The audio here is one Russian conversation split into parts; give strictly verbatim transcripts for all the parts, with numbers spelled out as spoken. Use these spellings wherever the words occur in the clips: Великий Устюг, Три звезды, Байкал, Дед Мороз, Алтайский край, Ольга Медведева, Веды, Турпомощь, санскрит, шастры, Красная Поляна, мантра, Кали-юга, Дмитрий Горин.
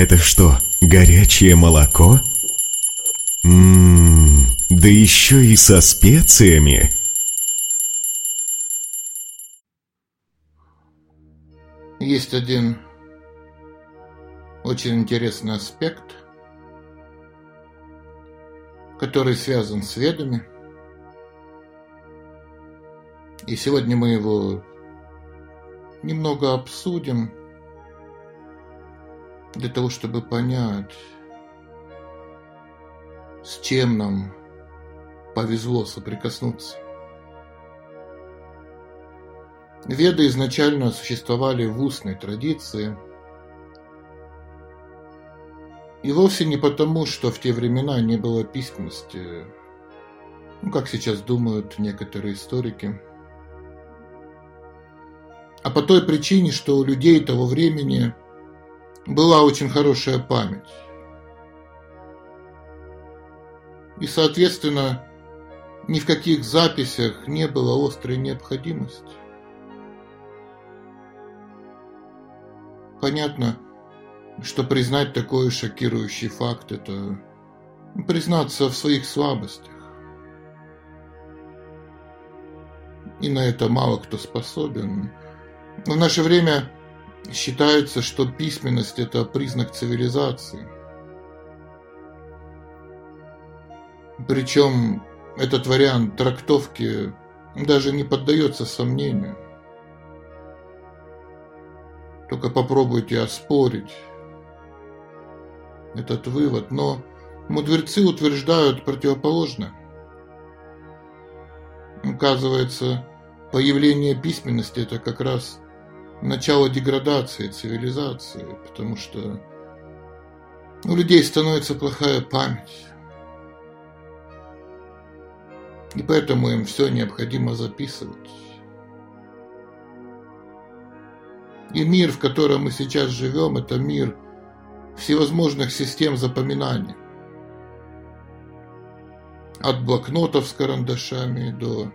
Это что, горячее молоко? Ммм, да еще и со специями. Есть один очень интересный аспект, который связан с ведами. И сегодня мы его немного обсудим для того, чтобы понять, с чем нам повезло соприкоснуться. Веды изначально существовали в устной традиции, и вовсе не потому, что в те времена не было письменности, ну, как сейчас думают некоторые историки, а по той причине, что у людей того времени была очень хорошая память. И, соответственно, ни в каких записях не было острой необходимости. Понятно, что признать такой шокирующий факт – это признаться в своих слабостях. И на это мало кто способен. В наше время считается, что письменность – это признак цивилизации. Причем этот вариант трактовки даже не поддается сомнению. Только попробуйте оспорить этот вывод, но мудрецы утверждают противоположное. Оказывается, появление письменности – это как раз начало деградации цивилизации, потому что у людей становится плохая память. И поэтому им все необходимо записывать. И мир, в котором мы сейчас живем, это мир всевозможных систем запоминания. От блокнотов с карандашами до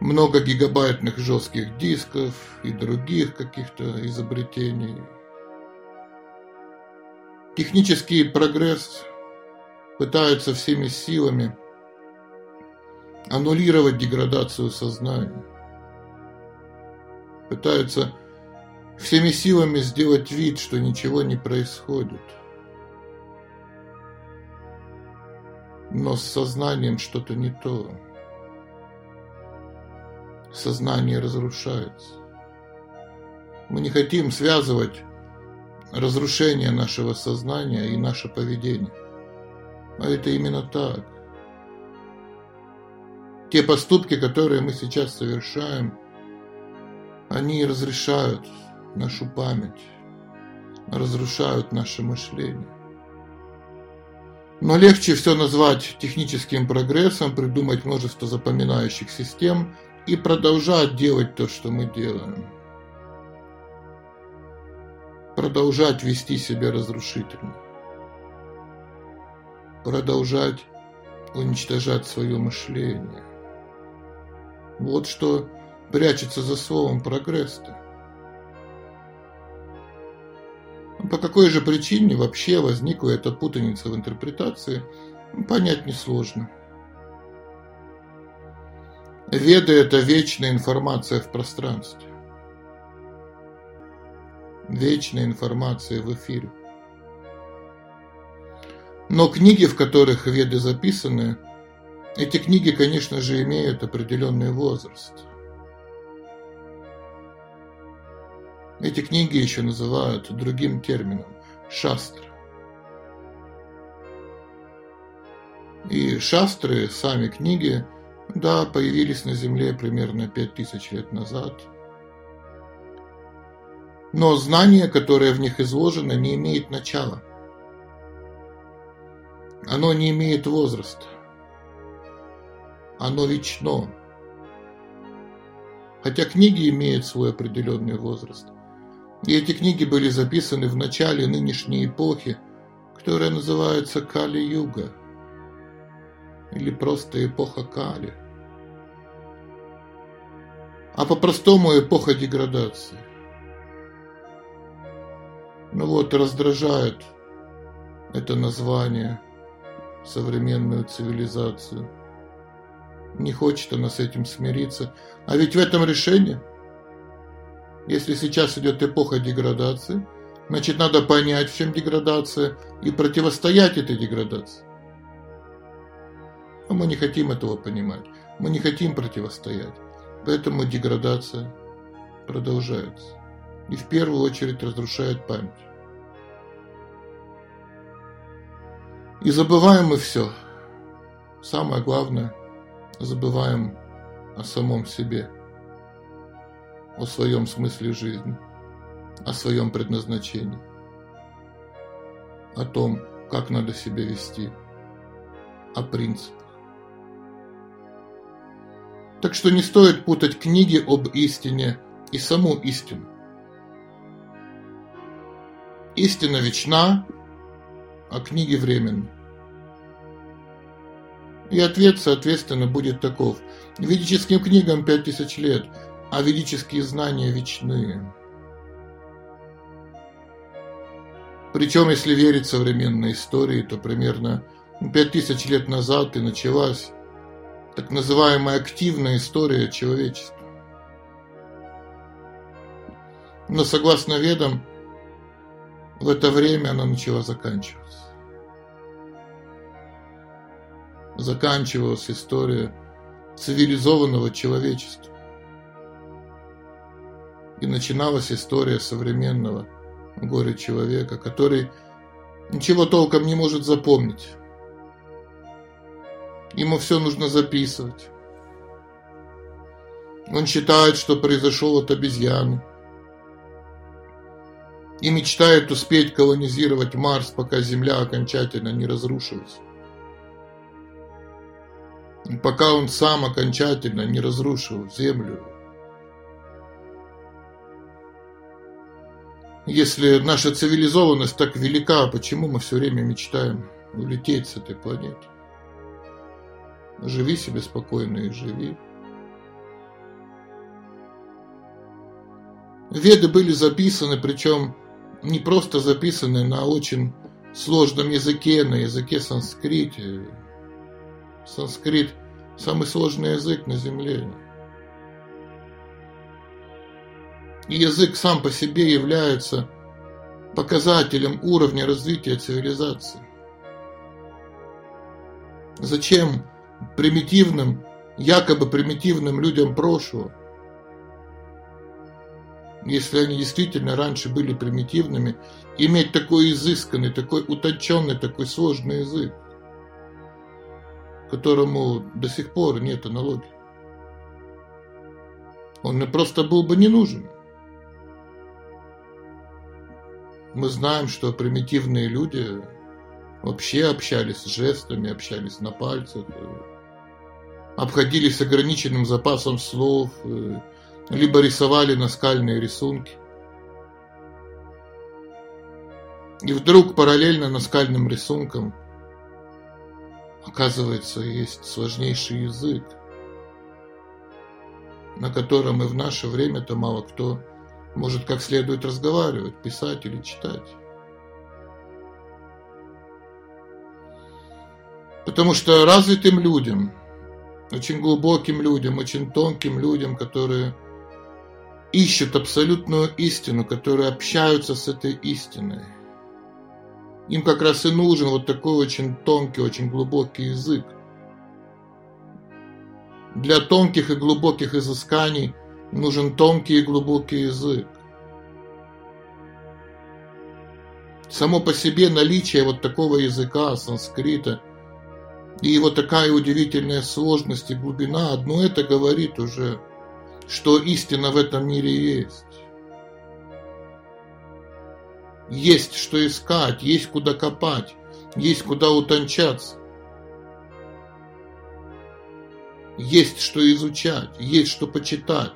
многогигабайтных жестких дисков и других каких-то изобретений. Технический прогресс пытается всеми силами аннулировать деградацию сознания. Пытаются всеми силами сделать вид, что ничего не происходит. Но с сознанием что-то не то. Сознание разрушается. Мы не хотим связывать разрушение нашего сознания и наше поведение. А это именно так. Те поступки, которые мы сейчас совершаем, они разрешают нашу память, разрушают наше мышление. Но легче все назвать техническим прогрессом, придумать множество запоминающих систем и продолжать делать то, что мы делаем. Продолжать вести себя разрушительно. Продолжать уничтожать свое мышление. Вот что прячется за словом «прогресс»-то. По какой же причине вообще возникла эта путаница в интерпретации, понять несложно. Веды – это вечная информация в пространстве. Вечная информация в эфире. Но книги, в которых веды записаны, эти книги, конечно же, имеют определенный возраст. Эти книги еще называют другим термином – шастры. И шастры, сами книги, да, появились на Земле примерно пять тысяч лет назад. Но знание, которое в них изложено, не имеет начала. Оно не имеет возраста. Оно вечно. Хотя книги имеют свой определенный возраст. И эти книги были записаны в начале нынешней эпохи, которая называется Кали-юга, или просто эпоха Кали. А по-простому эпоха деградации. Ну вот, раздражает это название современную цивилизацию. Не хочет она с этим смириться. А ведь в этом решении, если сейчас идет эпоха деградации, значит, надо понять, в чем деградация, и противостоять этой деградации. Но мы не хотим этого понимать. Мы не хотим противостоять. Поэтому деградация продолжается. И в первую очередь разрушает память. И забываем мы все. Самое главное, забываем о самом себе, о своем смысле жизни, о своем предназначении, о том, как надо себя вести, о принципах. Так что не стоит путать книги об истине и саму истину. Истина вечна, а книги временны. И ответ, соответственно, будет таков. Ведическим книгам пять тысяч лет, а ведические знания вечны. Причем, если верить современной истории, то примерно пять тысяч лет назад и началась так называемая активная история человечества. Но, согласно Ведам, в это время она начала заканчиваться. Заканчивалась история цивилизованного человечества. И начиналась история современного горя человека, который ничего толком не может запомнить. Ему все нужно записывать. Он считает, что произошел от обезьяны. И мечтает успеть колонизировать Марс, пока Земля окончательно не разрушилась. И пока он сам окончательно не разрушил Землю. Если наша цивилизованность так велика, почему мы все время мечтаем улететь с этой планеты? Живи себе спокойно и живи. Веды были записаны, причем не просто записаны на очень сложном языке, на языке санскрит. Санскрит – самый сложный язык на Земле. И язык сам по себе является показателем уровня развития цивилизации. Зачем примитивным, якобы примитивным людям прошлого, если они действительно раньше были примитивными, иметь такой изысканный, такой утонченный, такой сложный язык, которому до сих пор нет аналогии? Он просто был бы не нужен. Мы знаем, что примитивные люди вообще общались с жестами, общались на пальцах, обходились с ограниченным запасом слов, либо рисовали наскальные рисунки. И вдруг параллельно наскальным рисункам оказывается, есть сложнейший язык, на котором и в наше время-то мало кто может как следует разговаривать, писать или читать. Потому что развитым людям, очень глубоким людям, очень тонким людям, которые ищут абсолютную истину, которые общаются с этой истиной, им как раз и нужен вот такой очень тонкий, очень глубокий язык. Для тонких и глубоких изысканий нужен тонкий и глубокий язык. Само по себе наличие вот такого языка, санскрита, и его такая удивительная сложность и глубина, одно это говорит уже, что истина в этом мире есть. Есть что искать, есть куда копать, есть куда утончаться. Есть что изучать, есть что почитать,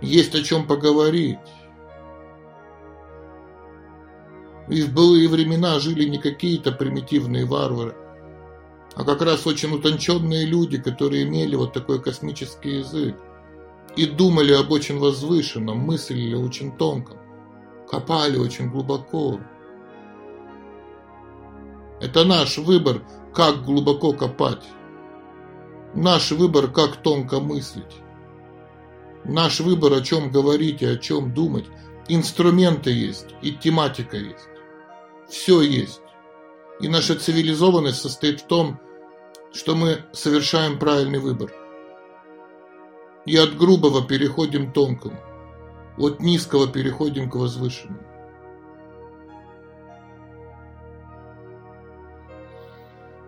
есть о чем поговорить. И в былые времена жили не какие-то примитивные варвары, а как раз очень утонченные люди, которые имели вот такой космический язык и думали об очень возвышенном, мыслили очень тонком, копали очень глубоко. Это наш выбор, как глубоко копать. Наш выбор, как тонко мыслить. Наш выбор, о чем говорить и о чем думать. Инструменты есть, и тематика есть. Все есть. И наша цивилизованность состоит в том, что мы совершаем правильный выбор. И от грубого переходим к тонкому. От низкого переходим к возвышенному.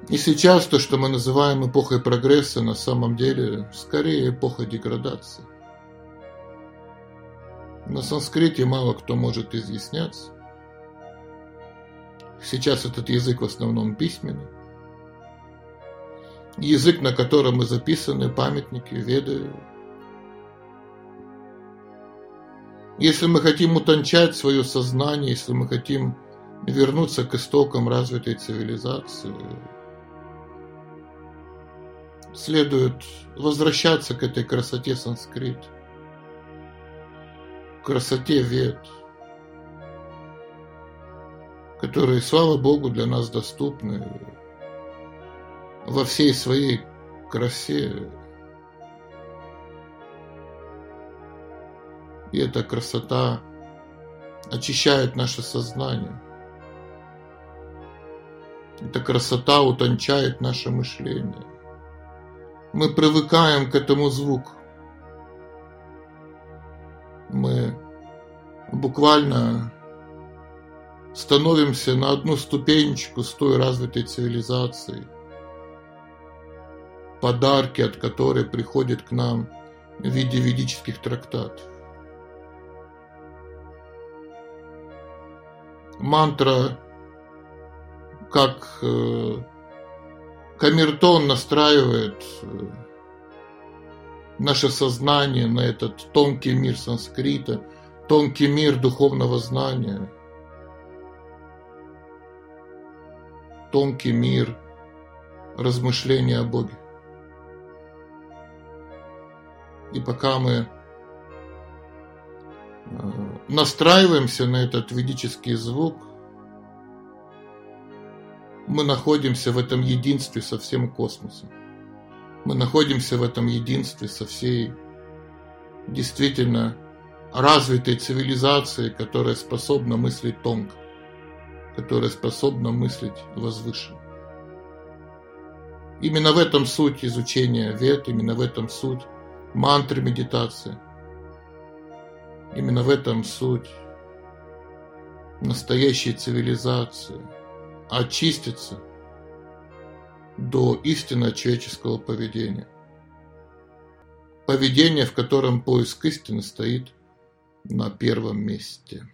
И сейчас то, что мы называем эпохой прогресса, на самом деле скорее эпоха деградации. На санскрите мало кто может изъясняться. Сейчас этот язык в основном письменный. Язык, на котором и записаны памятники, Веды. Если мы хотим утончать свое сознание, если мы хотим вернуться к истокам развитой цивилизации, следует возвращаться к этой красоте санскрита, к красоте Вед, которые, слава Богу, для нас доступны во всей своей красе. И эта красота очищает наше сознание. Эта красота утончает наше мышление. Мы привыкаем к этому звуку. Мы буквально становимся на одну ступенечку с той развитой цивилизацией, подарки от которой приходят к нам в виде ведических трактатов. Мантра, как э, камертон, настраивает э, наше сознание на этот тонкий мир санскрита, тонкий мир духовного знания, тонкий мир размышления о Боге. И пока мы настраиваемся на этот ведический звук, мы находимся в этом единстве со всем космосом. Мы находимся в этом единстве со всей действительно развитой цивилизацией, которая способна мыслить тонко, которая способна мыслить возвышенно. Именно в этом суть изучения Вед, именно в этом суть мантры медитации. Именно в этом суть настоящей цивилизации очиститься до истинно человеческого поведения. Поведение, в котором поиск истины стоит на первом месте.